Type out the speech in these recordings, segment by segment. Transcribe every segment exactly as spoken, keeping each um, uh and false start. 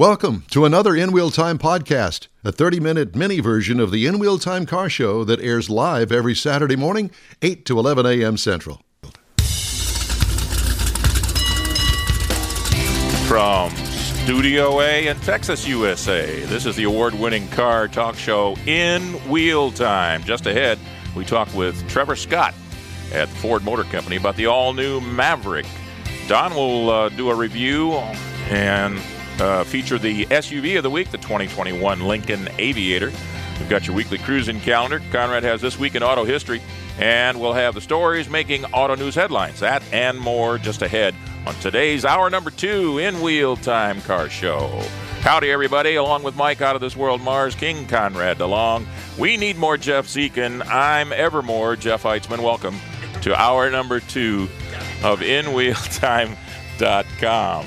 Welcome to another In Wheel Time podcast, a thirty-minute mini version of the In Wheel Time car show that airs live every Saturday morning, eight to eleven a.m. Central. From Studio A in Texas, U S A, this is the award-winning car talk show In Wheel Time. Just ahead, we talk with Trevor Scott at Ford Motor Company about the all-new Maverick. Don will uh, do a review and uh, feature the S U V of the week, the twenty twenty-one Lincoln Aviator. We've got your weekly cruising calendar. Conrad has This Week in Auto History, and we'll have the stories making auto news headlines. That and more just ahead on today's hour number two In Wheel Time car show. Howdy, everybody. Along with Mike out of this world, Mars King, Conrad DeLong. We need more Jeff Zekin. I'm evermore Jeff Heitzman. Welcome to hour number two of in wheel time dot com.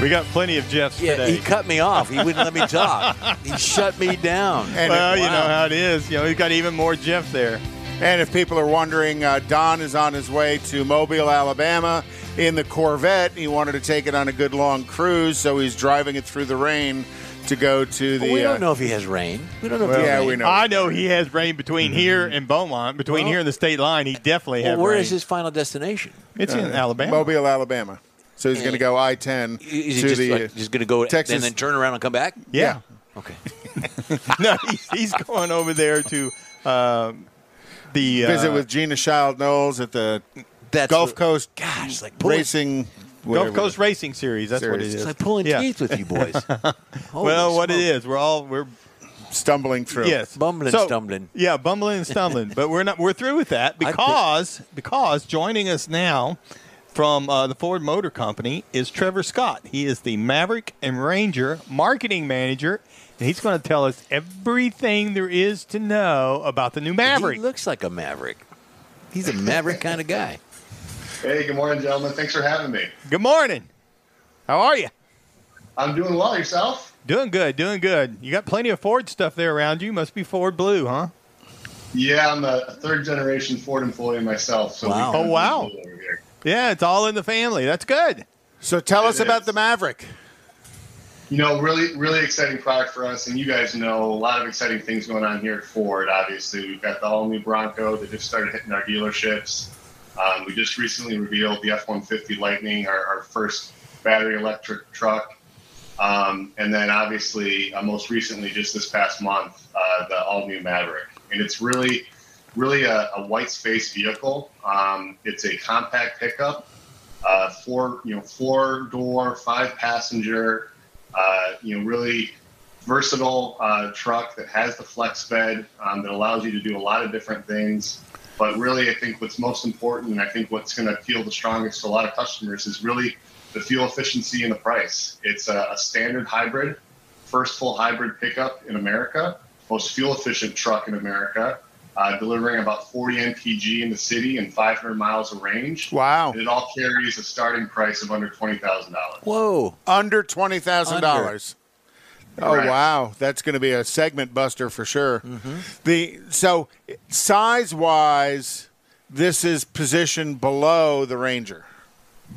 We got plenty of Jeffs yeah, today. He cut me off. He wouldn't let me talk. He shut me down. And well, it, wow. you know how it is. You know, we've got even more Jeff there. And if people are wondering, uh, Don is on his way to Mobile, Alabama in the Corvette. He wanted to take it on a good long cruise, so he's driving it through the rain to go to the... Well, we don't uh, know if he has rain. We don't know well, if he has yeah, rain. We know. I know he has rain between mm-hmm. here and Beaumont. Between well, here and the state line, he definitely well, has rain. Where is his final destination? It's uh, in Alabama. Mobile, Alabama. So he's going to go I ten to just the... Like, he's going to go Texas and then turn around and come back? Yeah. yeah. Okay. No, he's, he's going over there to... Um, The, uh, visit with Gina Child Knowles at the that's Gulf what, Coast gosh, like pulling, Racing Gulf Coast Racing Series. That's series. What it is. It's like pulling yeah. teeth with you boys. Well, what smoke. It is, we're all we're stumbling through. Yes, bumbling, so, stumbling. Yeah, bumbling and stumbling. But we're not. We're through with that because because joining us now from uh, the Ford Motor Company is Trevor Scott. He is the Maverick and Ranger marketing manager. And he's going to tell us everything there is to know about the new Maverick. He looks like a Maverick. He's a Maverick kind of guy. Hey, good morning, gentlemen. Thanks for having me. Good morning. How are you? I'm doing well. Yourself? Doing good, doing good. You got plenty of Ford stuff there around you. Must be Ford Blue, huh? Yeah, I'm a third-generation Ford employee myself. So wow. Oh, wow. Yeah, it's all in the family. That's good. So tell it us is. about the Maverick. You know, really, really exciting product for us, and you guys know a lot of exciting things going on here at Ford. Obviously, we've got the all-new Bronco that just started hitting our dealerships. Um, we just recently revealed the F one fifty Lightning, our, our first battery electric truck, um, and then obviously, uh, most recently, just this past month, uh, the all-new Maverick. And it's really, really a, a white space vehicle. Um, it's a compact pickup, uh, four, you know, four-door, five-passenger. Uh, you know, really versatile uh, truck that has the flex bed um, that allows you to do a lot of different things. But really, I think what's most important, and I think what's going to appeal the strongest to a lot of customers, is really the fuel efficiency and the price. It's a, a standard hybrid, first full hybrid pickup in America, most fuel efficient truck in America, uh, delivering about forty M P G in the city and five hundred miles of range. Wow. And it all carries a starting price of under twenty thousand dollars. Whoa. Under twenty thousand dollars. Oh, right. Wow. That's going to be a segment buster for sure. Mm-hmm. The So size-wise, this is positioned below the Ranger.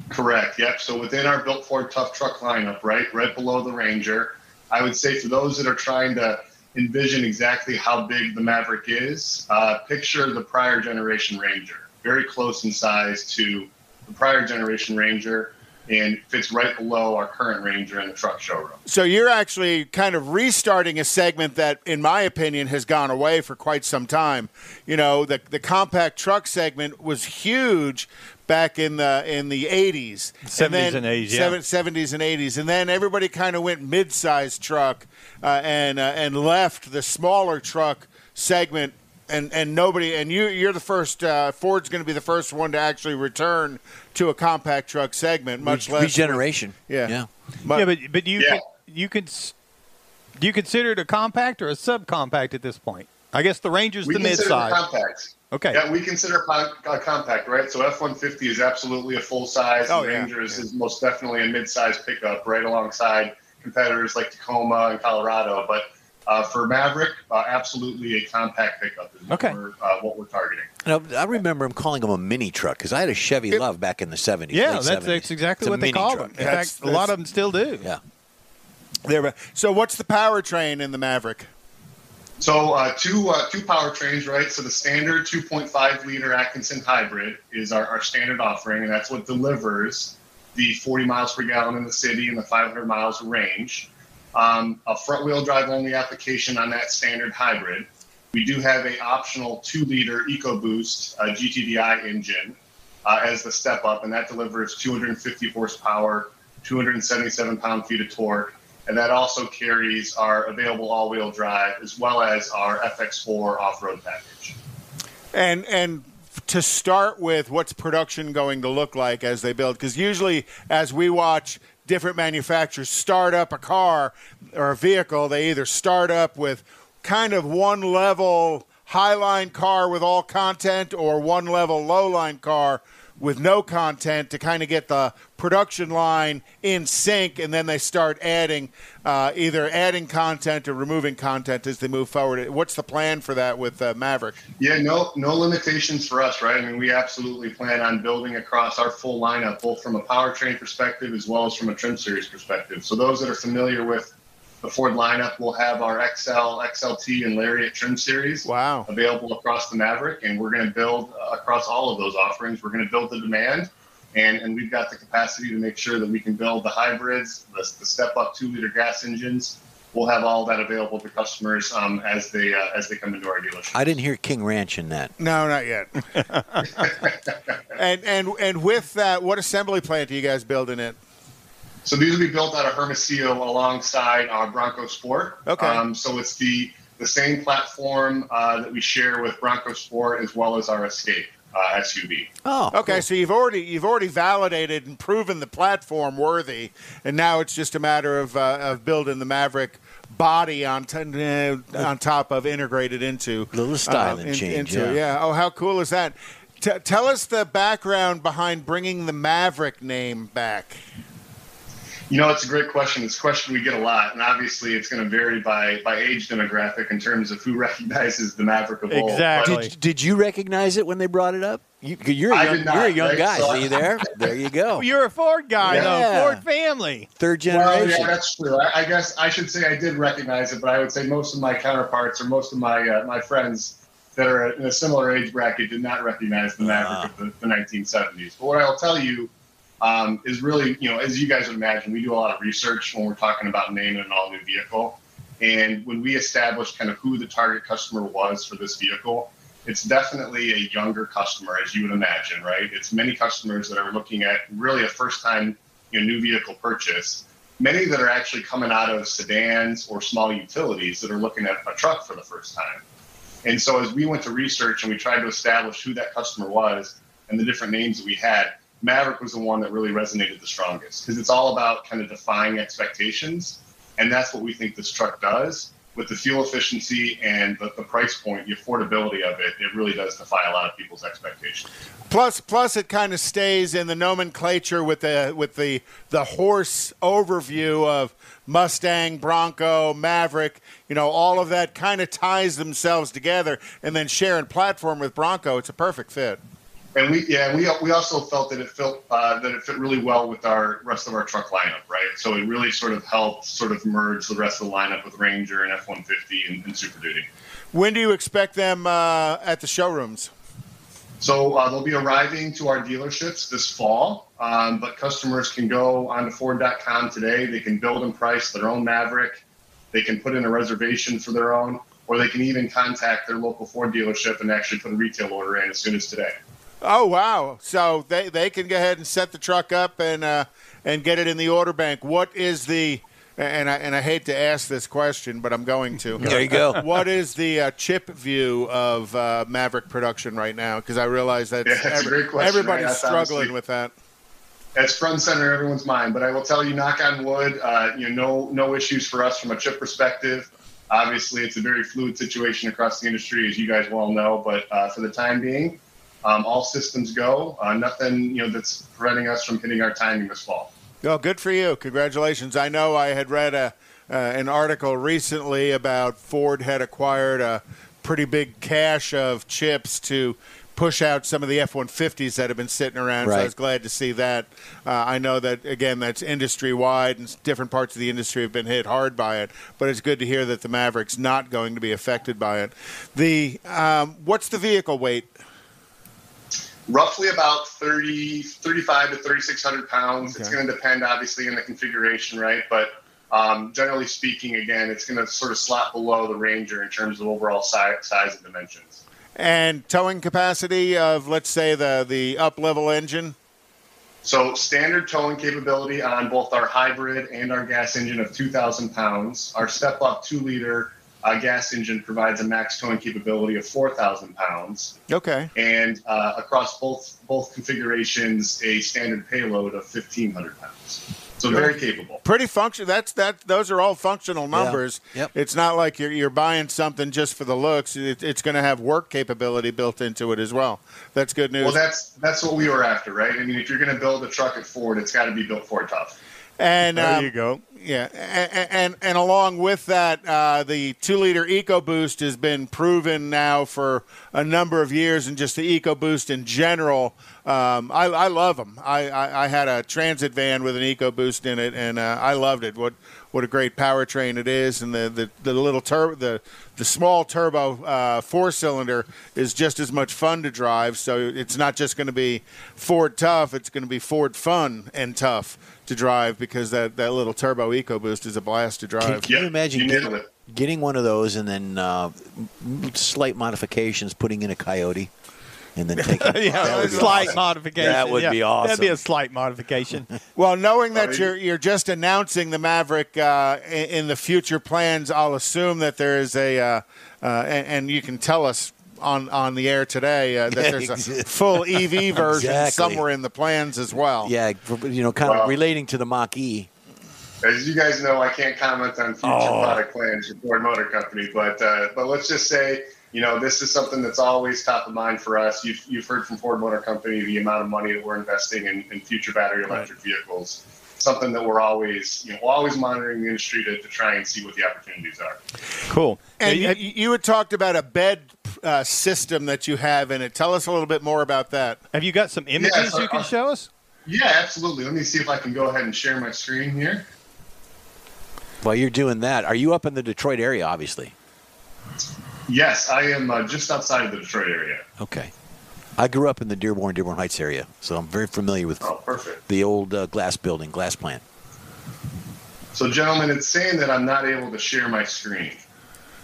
Correct. Yep. So within our Built Ford Tough Truck lineup, right, right below the Ranger, I would say for those that are trying to envision exactly how big the Maverick is, uh, picture the prior generation Ranger, very close in size to the prior generation Ranger, and fits right below our current Ranger in the truck showroom. So you're actually kind of restarting a segment that, in my opinion, has gone away for quite some time. You know, the the compact truck segment was huge back in the in the eighties. seventies and, then, and eighties, yeah. seventies and eighties. And then everybody kind of went mid-size truck uh, and uh, and left the smaller truck segment. And and nobody and you you're the first. Uh, Ford's going to be the first one to actually return to a compact truck segment, much Re- less regeneration. Yeah, yeah. But, yeah, but but you yeah. you could do you consider it a compact or a subcompact at this point? I guess the Ranger's we the midsize. Compact. Okay. Yeah, we consider a compact, right? So F one fifty is absolutely a full size. Oh, and yeah, Ranger yeah. is most definitely a midsize pickup, right alongside competitors like Tacoma and Colorado, but. Uh, for Maverick, uh, absolutely a compact pickup is okay. what, we're, uh, what we're targeting. Now, I remember him calling them a mini truck because I had a Chevy it, Love back in the seventies. Yeah, that's, seventies. That's exactly it's what they called them. In that's, fact, that's, a lot of them still do. Yeah. There. So what's the powertrain in the Maverick? So uh, two uh, two powertrains, right? So the standard two point five liter Atkinson hybrid is our, our standard offering, and that's what delivers the forty miles per gallon in the city and the five hundred miles range. Um, a front-wheel drive-only application on that standard hybrid. We do have an optional two liter EcoBoost uh, G T D I engine uh, as the step-up, and that delivers two hundred fifty horsepower, two hundred seventy-seven pound-feet of torque, and that also carries our available all-wheel drive as well as our F X four off-road package. And and. To start with, what's production going to look like as they build? Because usually as we watch different manufacturers start up a car or a vehicle, they either start up with kind of one-level high-line car with all content or one-level low-line car with no content to kind of get the production line in sync, and then they start adding, uh, either adding content or removing content as they move forward. What's the plan for that with uh, Maverick? Yeah, no, no limitations for us, right? I mean, we absolutely plan on building across our full lineup, both from a powertrain perspective as well as from a trim series perspective. So those that are familiar with the Ford lineup will have our X L, X L T, and Lariat trim series wow. available across the Maverick, and we're going to build uh, across all of those offerings. We're going to build the demand, and, and we've got the capacity to make sure that we can build the hybrids, the, the step-up two liter gas engines. We'll have all that available to customers um, as they uh, as they come into our dealership. I didn't hear King Ranch in that. No, not yet. and, and, and with that, what assembly plant are you guys building in? So these will be built out of Hermosillo alongside our Bronco Sport. Okay. Um, so it's the, the same platform uh, that we share with Bronco Sport as well as our Escape uh, S U V. Oh. Okay. Cool. So you've already you've already validated and proven the platform worthy, and now it's just a matter of uh, of building the Maverick body on t- uh, on top of integrated into a little styling uh, in, change. Into, yeah. yeah. Oh, how cool is that? T- tell us the background behind bringing the Maverick name back. You know, it's a great question. It's a question we get a lot, and obviously it's going to vary by, by age demographic in terms of who recognizes the Maverick of old. Exactly. Did, did you recognize it when they brought it up? You, you're a young, not, you're a young right? guy. So are you there? There you go. You're a Ford guy, yeah. though. Ford family. Third generation. Well, yeah, that's true. I, I guess I should say I did recognize it, but I would say most of my counterparts or most of my uh, my friends that are in a similar age bracket did not recognize the Maverick uh-huh. of the, the nineteen seventies. But what I'll tell you, Um, is really, you know, as you guys would imagine, we do a lot of research when we're talking about naming an all-new vehicle. And when we established kind of who the target customer was for this vehicle, it's definitely a younger customer, as you would imagine, right? It's many customers that are looking at really a first-time, you know, new vehicle purchase. Many that are actually coming out of sedans or small utilities that are looking at a truck for the first time. And so as we went to research and we tried to establish who that customer was and the different names that we had, Maverick was the one that really resonated the strongest because it's all about kind of defying expectations, and that's what we think this truck does. With the fuel efficiency and the, the price point, the affordability of it, it really does defy a lot of people's expectations. Plus, plus it kind of stays in the nomenclature with the with the the horse overview of Mustang, Bronco, Maverick. You know, all of that kind of ties themselves together, and then sharing platform with Bronco, it's a perfect fit. And we, yeah, we we also felt that it fit uh, that it fit really well with our rest of our truck lineup, right? So it really sort of helped sort of merge the rest of the lineup with Ranger and F one fifty and, and Super Duty. When do you expect them uh, at the showrooms? So uh, they'll be arriving to our dealerships this fall, um, but customers can go onto Ford dot com today. They can build and price their own Maverick. They can put in a reservation for their own, or they can even contact their local Ford dealership and actually put a retail order in as soon as today. Oh, wow. So they, they can go ahead and set the truck up and uh, and get it in the order bank. What is the – and I and I hate to ask this question, but I'm going to. There you go. What is the uh, chip view of uh, Maverick production right now? Because I realize that's, yeah, that's every, a great question, everybody's right? struggling honestly, with that. That's front and center in everyone's mind. But I will tell you, knock on wood, uh, you know, no, no issues for us from a chip perspective. Obviously, it's a very fluid situation across the industry, as you guys well know. But uh, for the time being – Um, all systems go. Uh, nothing, you know, that's preventing us from hitting our timing this fall. Well, good for you. Congratulations. I know I had read a uh, an article recently about Ford had acquired a pretty big cache of chips to push out some of the F one fifties that have been sitting around, right. So I was glad to see that. Uh, I know that, again, that's industry-wide, and different parts of the industry have been hit hard by it, but it's good to hear that the Maverick's not going to be affected by it. The um, what's the vehicle weight? Roughly about thirty, thirty-five to thirty-six hundred pounds. Okay. It's going to depend, obviously, on the configuration, right? But um, generally speaking, again, it's going to sort of slot below the Ranger in terms of overall size, size and dimensions. And towing capacity of, let's say, the, the up-level engine? So standard towing capability on both our hybrid and our gas engine of two thousand pounds. Our step-up two-liter uh, gas engine provides a max towing capability of four thousand pounds. Okay. And uh, across both both configurations, a standard payload of fifteen hundred pounds. So very capable. Pretty functional. That's that. Those are all functional numbers. Yeah. Yep. It's not like you're you're buying something just for the looks. It, it's going to have work capability built into it as well. That's good news. Well, that's that's what we were after, right? I mean, if you're going to build a truck at Ford, it's got to be built Ford tough. And there um, you go. Yeah, and, and and along with that, uh, the two-liter EcoBoost has been proven now for a number of years, and just the EcoBoost in general, um, I, I love them. I, I, I had a transit van with an EcoBoost in it, and uh, I loved it. What what a great powertrain it is, and the the, the little tur the the small turbo uh, four-cylinder is just as much fun to drive. So it's not just going to be Ford tough; it's going to be Ford fun and tough to drive, because that that little turbo EcoBoost is a blast to drive. Can, can yeah, you imagine you getting, getting one of those and then uh, slight modifications, putting in a Coyote, and then taking yeah, a slight awesome. modification? That would yeah. be awesome. That'd be a slight modification. Well, knowing that you're you're just announcing the Maverick uh, in, in the future plans, I'll assume that there is a uh, uh, and, and you can tell us on on the air today uh, that there's a full E V version exactly. somewhere in the plans as well. Yeah, you know, kind well, of relating to the Mach-E. As you guys know, I can't comment on future oh. product plans for Ford Motor Company, but uh, but let's just say, you know, this is something that's always top of mind for us. You've, you've heard from Ford Motor Company the amount of money that we're investing in, in future battery electric right. vehicles. Something that we're always, you know, always monitoring the industry to, to try and see what the opportunities are. Cool. And you, you had talked about a bed uh, system that you have in it. Tell us a little bit more about that. Have you got some images yeah, so, you can uh, show us? Yeah, absolutely. Let me see if I can go ahead and share my screen here. While you're doing that, are you up in the Detroit area, obviously? Yes, I am uh, just outside of the Detroit area. Okay. I grew up in the Dearborn, Dearborn Heights area, so I'm very familiar with oh, perfect. the old uh, glass building, glass plant. So, gentlemen, it's saying that I'm not able to share my screen.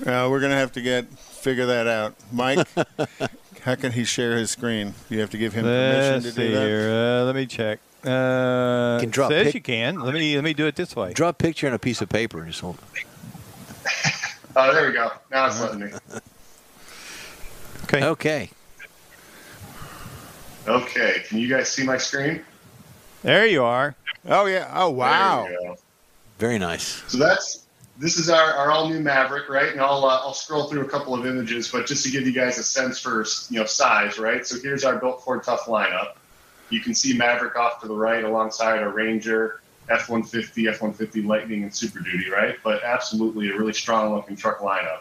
Uh, we're going to have to get figure that out. Mike, how can he share his screen? You have to give him Let's permission to do that. Here. Uh, let me check. Uh, you can draw says you can. Let me, let me do it this way. Draw a picture on a piece of paper and just hold it. Oh, there we go. Now it's letting me. Okay. Okay. Okay, can you guys see my screen? There you are. Oh, yeah. Oh, wow. Very nice. So that's this is our, our all-new Maverick, right? And I'll, uh, I'll scroll through a couple of images, but just to give you guys a sense for, you know, size, right? So here's our built Ford Tough lineup. You can see Maverick off to the right alongside our Ranger, F one fifty, F one fifty Lightning, and Super Duty, right? But absolutely a really strong-looking truck lineup.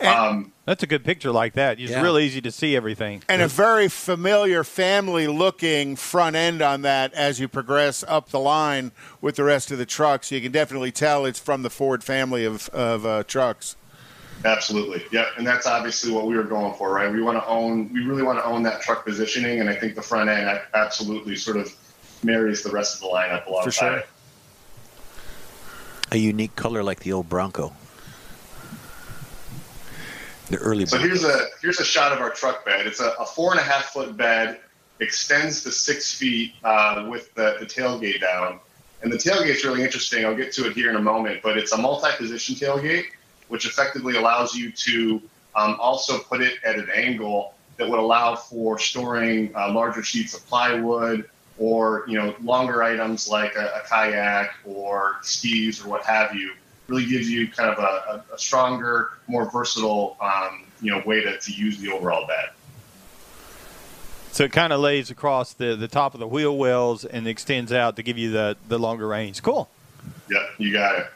Um, that's a good picture like that. It's yeah. real easy to see everything. And a very familiar family-looking front end on that as you progress up the line with the rest of the trucks. You can definitely tell it's from the Ford family of, of uh, trucks. Absolutely. Yeah, and that's obviously what we were going for, right? We want to own. We really want to own that truck positioning, and I think the front end absolutely sort of marries the rest of the lineup alongside. For sure. A unique color like the old Bronco. The early so here's a here's a shot of our truck bed. It's a, a four and a half foot bed, extends to six feet uh, with the, the tailgate down, and the tailgate's really interesting. I'll get to it here in a moment, but it's a multi-position tailgate, which effectively allows you to um, also put it at an angle that would allow for storing uh, larger sheets of plywood or, you know, longer items like a, a kayak or skis or what have you. Really gives you kind of a, a stronger, more versatile, um, you know, way to, to use the overall bed. So it kind of lays across the, the top of the wheel wells and extends out to give you the, the longer range. Cool. Yep, you got it.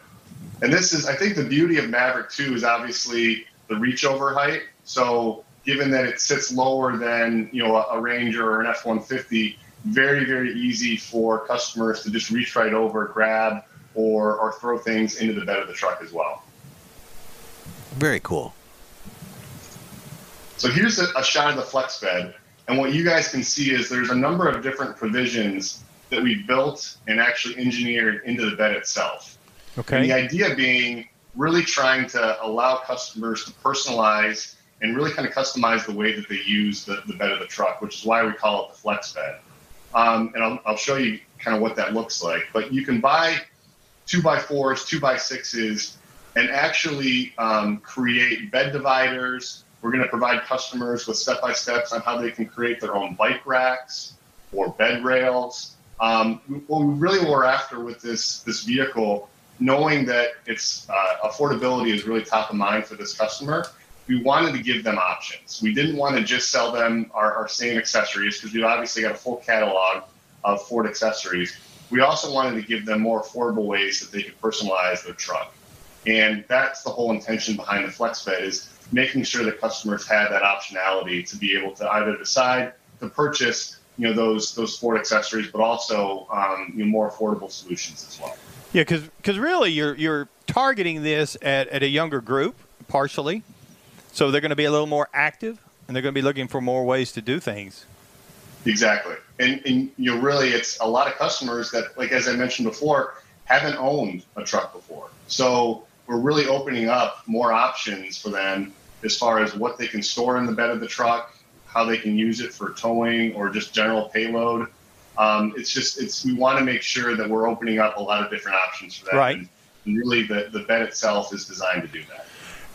And this is, I think the beauty of Maverick too is obviously the reach over height. So given that it sits lower than, you know, a Ranger or an F one fifty, very, very easy for customers to just reach right over, grab, or, or throw things into the bed of the truck as well. Very cool. So here's a, a shot of the flex bed. And what you guys can see is there's a number of different provisions that we built and actually engineered into the bed itself. Okay. And the idea being really trying to allow customers to personalize and really kind of customize the way that they use the, the bed of the truck, which is why we call it the flex bed. Um, and I'll, I'll show you kind of what that looks like. But you can buy two by fours, two by sixes, and actually um, create bed dividers. We're going to provide customers with step-by-steps on how they can create their own bike racks or bed rails. Um, what we really were after with this, this vehicle, knowing that its uh, affordability is really top of mind for this customer, we wanted to give them options. We didn't want to just sell them our, our same accessories because we've obviously got a full catalog of Ford accessories. We also wanted to give them more affordable ways that they could personalize their truck. And that's the whole intention behind the flex bed is making sure that customers have that optionality to be able to either decide to purchase, you know, those those Ford accessories, but also um, you know, more affordable solutions as well. Yeah, because because really you're you're targeting this at, at a younger group partially, so they're going to be a little more active and they're going to be looking for more ways to do things. Exactly, and and you know, really it's a lot of customers that, like as I mentioned before, haven't owned a truck before, so we're really opening up more options for them as far as what they can store in the bed of the truck, how they can use it for towing or just general payload. Um, it's just, it's, we want to make sure that we're opening up a lot of different options for that. Right. And, and really the, the bed itself is designed to do that.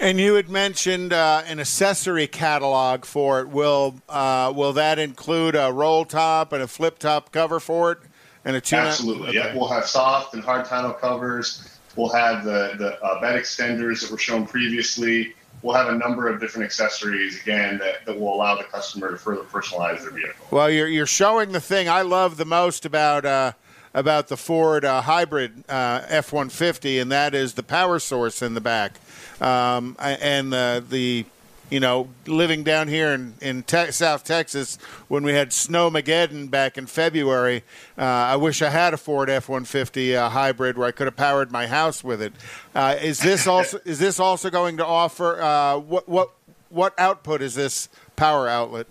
And you had mentioned uh, an accessory catalog for it. Will, uh, will that include a roll top and a flip top cover for it? And a tune-up? Absolutely. Okay. Yeah. We'll have soft and hard tonneau covers. We'll have the, the uh, bed extenders that were shown previously. We'll have a number of different accessories, again, that, that will allow the customer to further personalize their vehicle. Well, you're, you're showing the thing I love the most about uh, about the Ford uh, hybrid uh, F one fifty, and that is the power source in the back. Um, and the, the, you know, living down here in, in te- South Texas when we had Snowmageddon back in February, uh, I wish I had a Ford F one fifty uh, hybrid where I could have powered my house with it. Uh, is this also is this also going to offer uh, what what what output is this power outlet?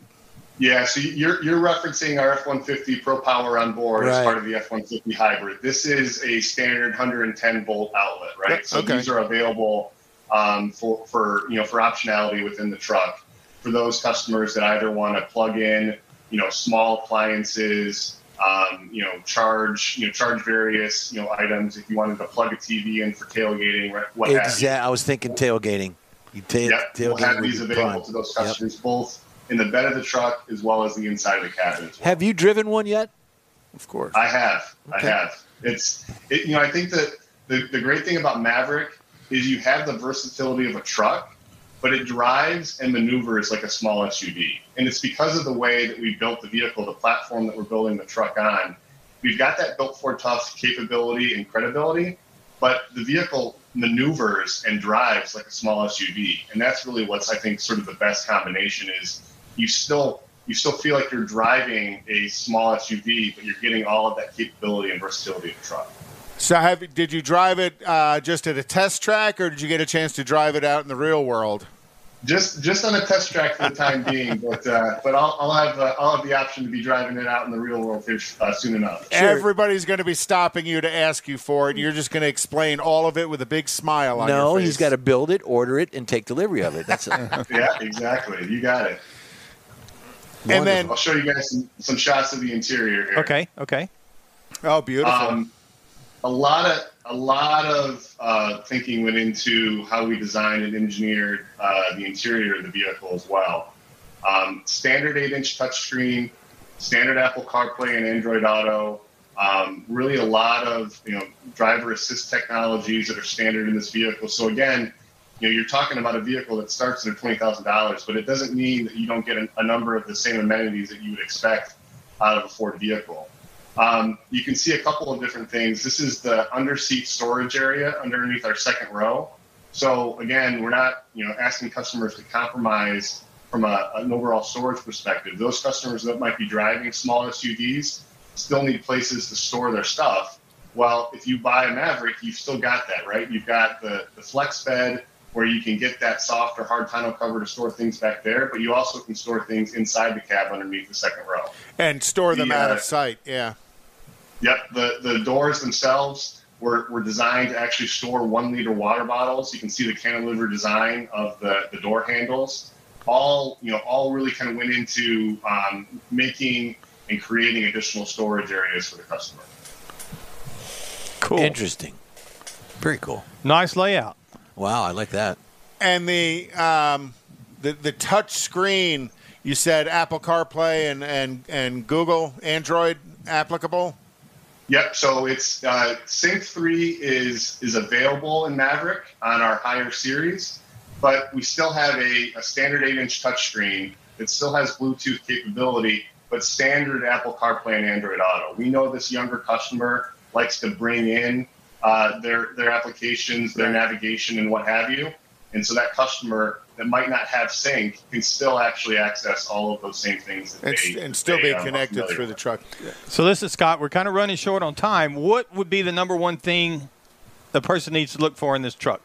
Yeah, so you're you're referencing our F one fifty Pro Power on board, right, as part of the F one fifty hybrid. This is a standard one hundred ten volt outlet, right? Yep. So okay, these are available um, for for you know for optionality within the truck for those customers that either want to plug in you know small appliances. Um, you know, charge, you know, charge various, you know, items. If you wanted to plug a T V in for tailgating, right, what exactly. have you. I was thinking tailgating. You ta- yep. tailgating we'll have these available prime. to those customers, yep. both in the bed of the truck as well as the inside of the cabin. As well. Have you driven one yet? Of course. I have. Okay. I have. It's, it, you know, I think that the, the great thing about Maverick is you have the versatility of a truck, but it drives and maneuvers like a small S U V. And it's because of the way that we built the vehicle, the platform that we're building the truck on. We've got that built for tough capability and credibility, but the vehicle maneuvers and drives like a small S U V. And that's really what's, I think, sort of the best combination is you still you still feel like you're driving a small S U V, but you're getting all of that capability and versatility of the truck. So have, did you drive it uh, just at a test track, or did you get a chance to drive it out in the real world? Just just on a test track for the time being, but uh, but I'll, I'll have uh, I'll have the option to be driving it out in the real world uh, soon enough. Everybody's going to be stopping you to ask you for it. You're just going to explain all of it with a big smile on no, your face. No, he's got to build it, order it, and take delivery of it. That's it. Yeah, exactly. You got it. Wonderful. And then I'll show you guys some, some shots of the interior here. Okay. Okay. Oh, beautiful. Um, A lot of a lot of uh, thinking went into how we designed and engineered uh, the interior of the vehicle as well. Um, standard eight inch touchscreen, standard Apple CarPlay and Android Auto. Um, really, a lot of you know driver assist technologies that are standard in this vehicle. So again, you know, you're talking about a vehicle that starts at twenty thousand dollars, but it doesn't mean that you don't get a number of the same amenities that you would expect out of a Ford vehicle. Um, you can see a couple of different things. This is the under-seat storage area underneath our second row. So again, we're not, you know, asking customers to compromise from a, an overall storage perspective. Those customers that might be driving small S U Vs still need places to store their stuff. Well, if you buy a Maverick, you've still got that, right? You've got the, the flex bed where you can get that soft or hard tonneau cover to store things back there, but you also can store things inside the cab underneath the second row. And store them the, out uh, of sight, yeah. Yep, the, the doors themselves were, were designed to actually store one liter water bottles. You can see the cantilever design of the, the door handles. All, you know, all really kind of went into um, making and creating additional storage areas for the customer. Cool. Interesting. Very cool. Nice layout. Wow, I like that. And the um, the, the touch screen, you said Apple CarPlay and, and, and Google Android applicable? Yep. So it's uh, Sync three is, is available in Maverick on our higher series, but we still have a, a standard eight inch touchscreen that still has Bluetooth capability, but standard Apple CarPlay and Android Auto. We know this younger customer likes to bring in uh, their their applications, their navigation, and what have you. And so that customer that might not have Sync can still actually access all of those same things. That and, they, and still they be connected through the truck. Yeah. So this is Scott. We're kind of running short on time. What would be the number one thing the person needs to look for in this truck?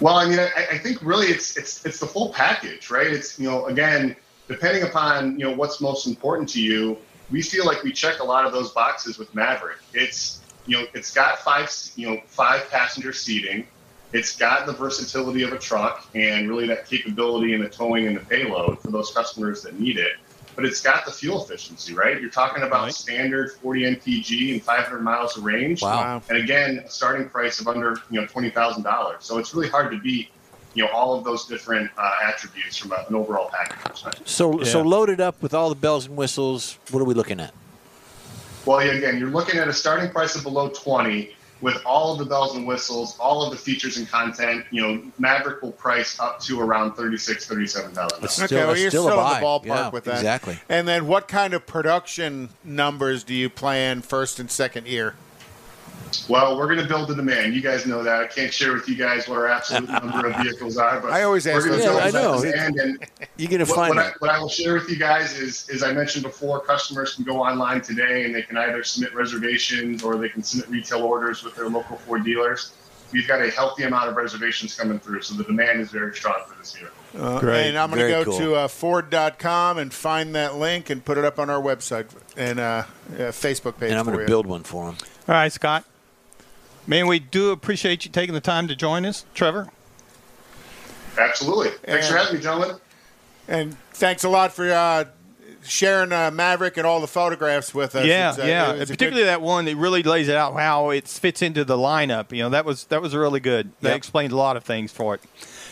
Well, I mean, I, I think really it's it's it's the full package, right? It's, you know, again, depending upon, you know, what's most important to you, we feel like we check a lot of those boxes with Maverick. It's, you know, it's got five, you know, five passenger seating. It's got the versatility of a truck and really that capability in the towing and the payload for those customers that need it. But it's got the fuel efficiency, right? You're talking about right. standard forty M P G and five hundred miles of range. Wow. And again, a starting price of under, you know, twenty thousand dollars. So it's really hard to beat, you know, all of those different uh, attributes from an overall package perspective. So, yeah. so loaded up with all the bells and whistles, what are we looking at? Well, again, you're looking at a starting price of below twenty with all of the bells and whistles, all of the features and content. You know, Maverick will price up to around thirty-six thousand, thirty-seven thousand dollars. Okay, well, you're still, still in the ballpark yeah, with that. Exactly. And then what kind of production numbers do you plan first and second year? Well, we're going to build the demand. You guys know that. I can't share with you guys what our absolute number of vehicles are, but I always ask. We're going to yeah, build the demand, and you're going to find what, what, I, what I will share with you guys is, as I mentioned before, customers can go online today and they can either submit reservations or they can submit retail orders with their local Ford dealers. We've got a healthy amount of reservations coming through, so the demand is very strong for this vehicle. Uh, Great. And I'm going to go cool. to uh, Ford dot com and find that link and put it up on our website and uh, uh, Facebook page. And I'm going to build one for them. All right, Scott. Man, we do appreciate you taking the time to join us. Trevor? Absolutely. Thanks and, for having me, gentlemen. And thanks a lot for uh, sharing uh, Maverick and all the photographs with us. Yeah, it's, uh, yeah. It particularly good... that one that really lays out how it fits into the lineup. You know, that was, that was really good. That yep. explains a lot of things for it.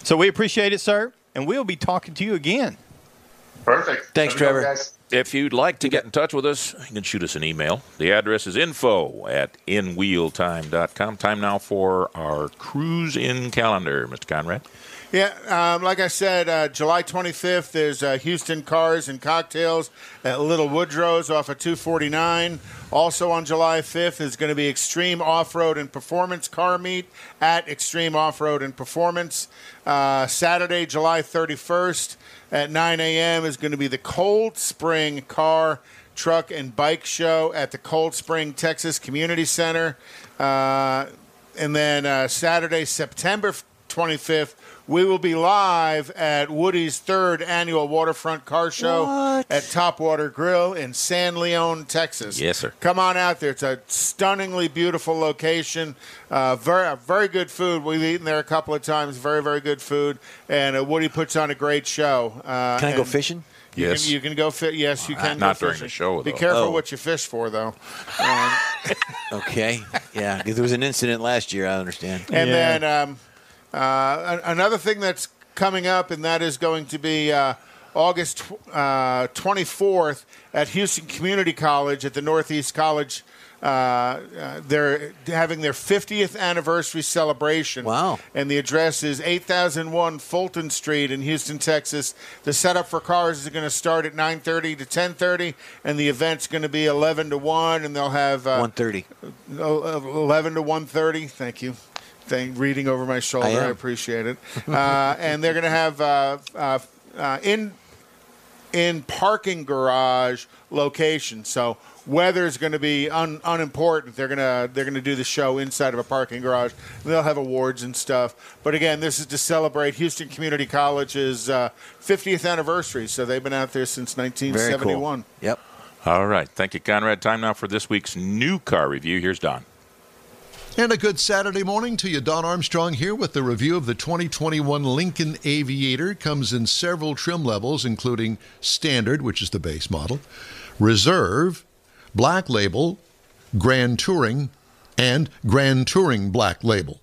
So we appreciate it, sir, and we'll be talking to you again. Perfect. Thanks, Trevor. Guys. If you'd like to get in touch with us, you can shoot us an email. The address is info at in wheel time dot com. Time now for our cruise-in calendar, Mister Conrad. Yeah, um, like I said, uh, July twenty-fifth, there's uh, Houston Cars and Cocktails at Little Woodrow's off of two forty-nine. Also on July fifth is going to be Extreme Off-Road and Performance Car Meet at Extreme Off-Road and Performance. Uh, Saturday, July thirty-first. At nine a m is going to be the Cold Spring Car, Truck, and Bike Show at the Cold Spring, Texas Community Center. Uh, and then uh, Saturday, September twenty-fifth, we will be live at Woody's third annual Waterfront Car Show what? at Topwater Grill in San Leon, Texas. Yes, sir. Come on out there. It's a stunningly beautiful location. Uh, very, very good food. We've eaten there a couple of times. Very, very good food. And uh, Woody puts on a great show. Uh, can I go fishing? You yes. Can, you can go fit. Yes, you can. Not go during fishing. the show, though. Be careful oh. what you fish for, though. Um, okay. Yeah. There was an incident last year, I understand. And yeah. then... Um, Uh, another thing that's coming up, and that is going to be uh, August tw- uh, twenty-fourth at Houston Community College at the Northeast College uh, uh, they're having their fiftieth anniversary celebration. Wow. And the address is eight thousand one Fulton Street in Houston, Texas. The setup for cars is going to start at nine thirty to ten thirty, and the event's going to be eleven to one, and they'll have... Uh, one thirty. eleven to one thirty. Thank you. Thing, reading over my shoulder. I, I appreciate it. Uh, and they're going to have uh, uh, uh, in in parking garage location. So weather is going to be un, unimportant. They're going to they're going to do the show inside of a parking garage. They'll have awards and stuff. But again, this is to celebrate Houston Community College's uh, fiftieth anniversary. So they've been out there since nineteen seventy-one. Very cool. Yep. All right. Thank you, Conrad. Time now for this week's new car review. Here's Don. And a good Saturday morning to you. Don Armstrong here with the review of the twenty twenty-one Lincoln Aviator. Comes in several trim levels, including Standard, which is the base model, Reserve, Black Label, Grand Touring, and Grand Touring Black Label.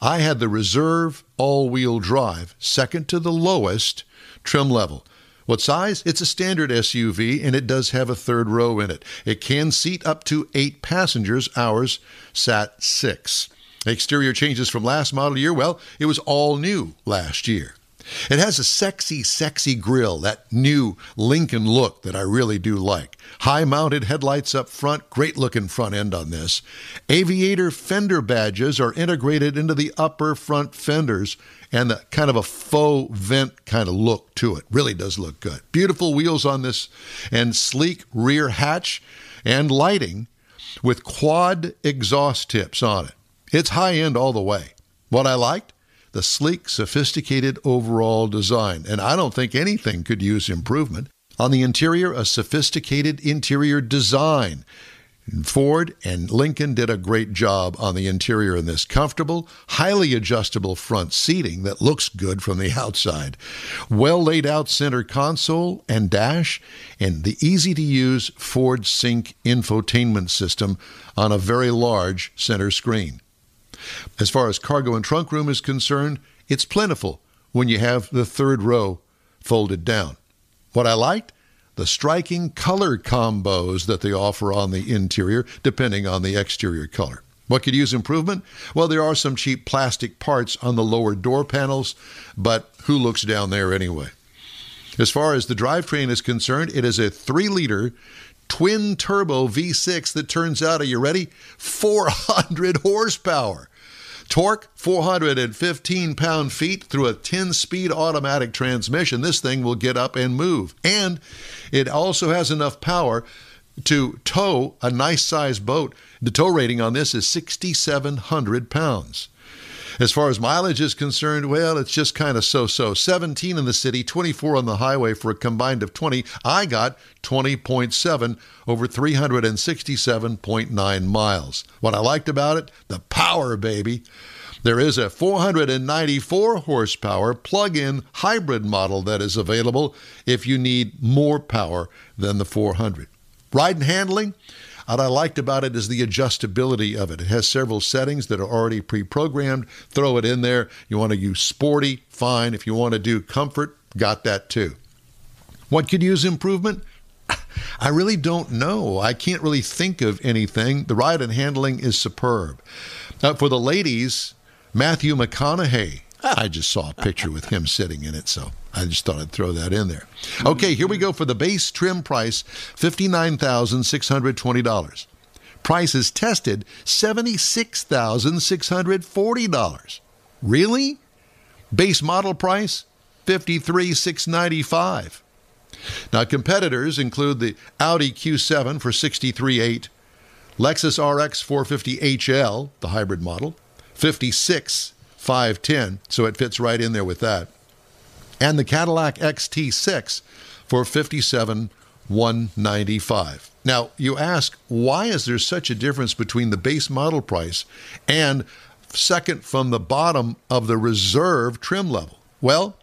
I had the Reserve all-wheel drive, second to the lowest trim level. What size? It's a standard S U V, and it does have a third row in it. It can seat up to eight passengers. Ours sat six. Exterior changes from last model year. Well, it was all new last year. It has a sexy, sexy grille, that new Lincoln look that I really do like. High-mounted headlights up front, great-looking front end on this. Aviator fender badges are integrated into the upper front fenders, and the kind of a faux vent kind of look to it. Really does look good. Beautiful wheels on this, and sleek rear hatch and lighting with quad exhaust tips on it. It's high-end all the way. What I liked? The sleek, sophisticated overall design, and I don't think anything could use improvement. On the interior, a sophisticated interior design. Ford and Lincoln did a great job on the interior in this. Comfortable, highly adjustable front seating that looks good from the outside. Well laid out center console and dash, and the easy-to-use Ford Sync infotainment system on a very large center screen. As far as cargo and trunk room is concerned, it's plentiful when you have the third row folded down. What I liked? The striking color combos that they offer on the interior, depending on the exterior color. What could use improvement? Well, there are some cheap plastic parts on the lower door panels, but who looks down there anyway? As far as the drivetrain is concerned, it is a three liter twin-turbo V six that turns out, are you ready? four hundred horsepower. Torque, four hundred fifteen pound-feet through a ten-speed automatic transmission. This thing will get up and move. And it also has enough power to tow a nice-sized boat. The tow rating on this is sixty-seven hundred pounds. As far as mileage is concerned, well, it's just kind of so-so. seventeen in the city, twenty-four on the highway for a combined of twenty. I got twenty point seven over three hundred sixty-seven point nine miles. What I liked about it, the power, baby. There is a four hundred ninety-four horsepower plug-in hybrid model that is available if you need more power than the four hundred. Ride and handling? What I liked about it is the adjustability of it. It has several settings that are already pre-programmed. Throw it in there. You want to use sporty, fine. If you want to do comfort, got that too. What could use improvement? I really don't know. I can't really think of anything. The ride and handling is superb. Uh, for the ladies, Matthew McConaughey. I just saw a picture with him sitting in it, so I just thought I'd throw that in there. Okay, here we go for the base trim price, fifty-nine thousand six hundred twenty dollars. Price is tested, seventy-six thousand six hundred forty dollars. Really? Base model price, fifty-three thousand six hundred ninety-five dollars. Now, competitors include the Audi Q seven for sixty-three thousand eight hundred dollars, Lexus R X four fifty H L, the hybrid model, fifty-six thousand six hundred dollars. five ten, so it fits right in there with that. And the Cadillac X T six for fifty-seven thousand one hundred ninety-five dollars. Now, you ask, why is there such a difference between the base model price and second from the bottom of the Reserve trim level? Well,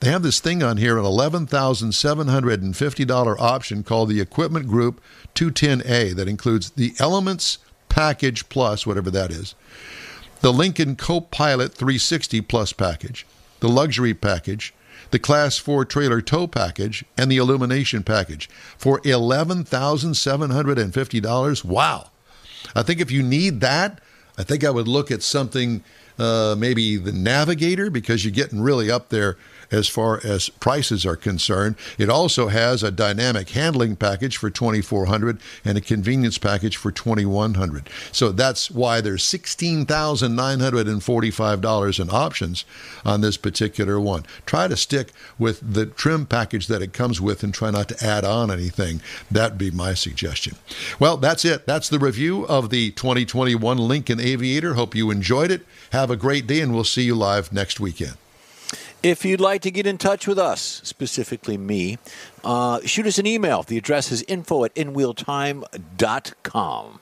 they have this thing on here, an eleven thousand seven hundred fifty dollars option called the Equipment Group two ten A that includes the Elements Package Plus, whatever that is, the Lincoln Co-Pilot three sixty Plus package, the Luxury package, the Class four Trailer Tow package, and the Illumination package for eleven thousand seven hundred fifty dollars. Wow! I think if you need that, I think I would look at something, uh, maybe the Navigator, because you're getting really up there as far as prices are concerned. It also has a dynamic handling package for twenty-four hundred dollars and a convenience package for twenty-one hundred dollars. So that's why there's sixteen thousand nine hundred forty-five dollars in options on this particular one. Try to stick with the trim package that it comes with and try not to add on anything. That'd be my suggestion. Well, that's it. That's the review of the twenty twenty-one Lincoln Aviator. Hope you enjoyed it. Have a great day, and we'll see you live next weekend. If you'd like to get in touch with us, specifically me, uh, shoot us an email. The address is info at in wheel time dot com.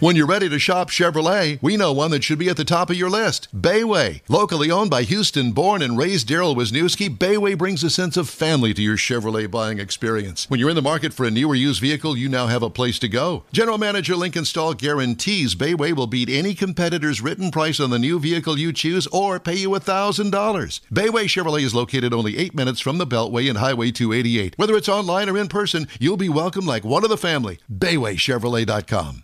When you're ready to shop Chevrolet, we know one that should be at the top of your list. Bayway. Locally owned by Houston-born and raised Daryl Wisniewski, Bayway brings a sense of family to your Chevrolet buying experience. When you're in the market for a new or used vehicle, you now have a place to go. General Manager Lincoln Stahl guarantees Bayway will beat any competitor's written price on the new vehicle you choose or pay you one thousand dollars. Bayway Chevrolet is located only eight minutes from the Beltway and Highway two eighty-eight. Whether it's online or in person, you'll be welcomed like one of the family. Bayway Chevrolet dot com.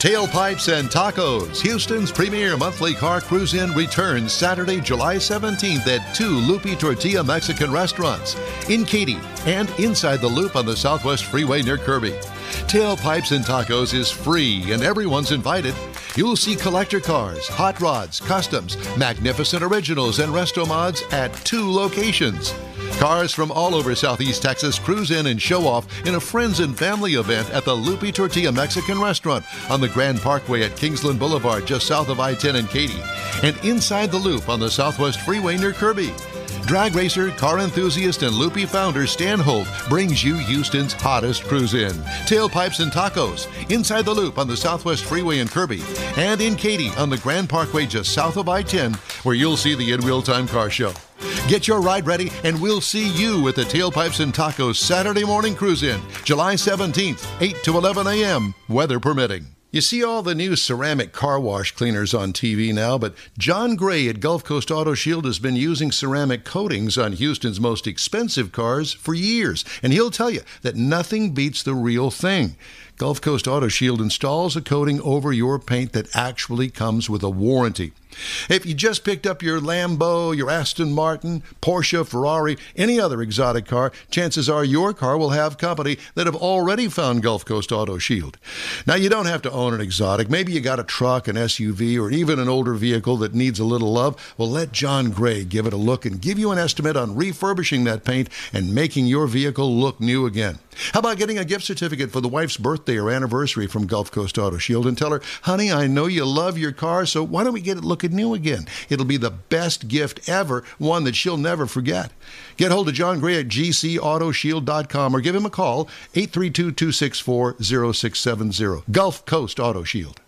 Tailpipes and Tacos, Houston's premier monthly car cruise-in, returns Saturday, July seventeenth at two Loopy Tortilla Mexican restaurants in Katy and inside the Loop on the Southwest Freeway near Kirby. Tailpipes and Tacos is free and everyone's invited. You'll see collector cars, hot rods, customs, magnificent originals, and resto mods at two locations. Cars from all over Southeast Texas cruise in and show off in a friends and family event at the Loopy Tortilla Mexican Restaurant on the Grand Parkway at Kingsland Boulevard just south of I ten in Katy, and inside the Loop on the Southwest Freeway near Kirby. Drag racer, car enthusiast, and Loopy founder Stan Holt brings you Houston's hottest cruise-in. Tailpipes and Tacos, inside the Loop on the Southwest Freeway in Kirby, and in Katy on the Grand Parkway just south of I ten, where you'll see the In Real Time Car Show. Get your ride ready, and we'll see you at the Tailpipes and Tacos Saturday morning cruise-in, July seventeenth, eight to eleven a.m., weather permitting. You see all the new ceramic car wash cleaners on T V now, but John Gray at Gulf Coast Auto Shield has been using ceramic coatings on Houston's most expensive cars for years, and he'll tell you that nothing beats the real thing. Gulf Coast Auto Shield installs a coating over your paint that actually comes with a warranty. If you just picked up your Lambo, your Aston Martin, Porsche, Ferrari, any other exotic car, chances are your car will have company that have already found Gulf Coast Auto Shield. Now, you don't have to own an exotic. Maybe you got a truck, an S U V, or even an older vehicle that needs a little love. Well, let John Gray give it a look and give you an estimate on refurbishing that paint and making your vehicle look new again. How about getting a gift certificate for the wife's birthday or anniversary from Gulf Coast Auto Shield and tell her, honey, I know you love your car, so why don't we get it looking new again? It'll be the best gift ever, one that she'll never forget. Get hold of John Gray at G C Auto Shield dot com or give him a call, eight three two, two six four, zero six seven zero. Gulf Coast Auto Shield.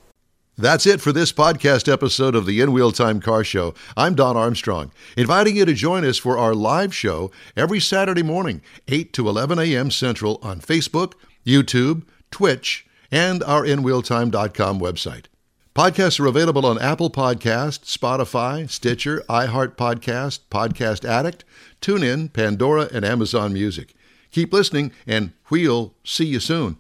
That's it for this podcast episode of the In Wheel Time Car Show. I'm Don Armstrong, inviting you to join us for our live show every Saturday morning, eight to eleven a.m. Central, on Facebook, YouTube, Twitch, and our in wheel time dot com website. Podcasts are available on Apple Podcasts, Spotify, Stitcher, iHeart Podcast, Podcast Addict, TuneIn, Pandora, and Amazon Music. Keep listening, and we'll see you soon.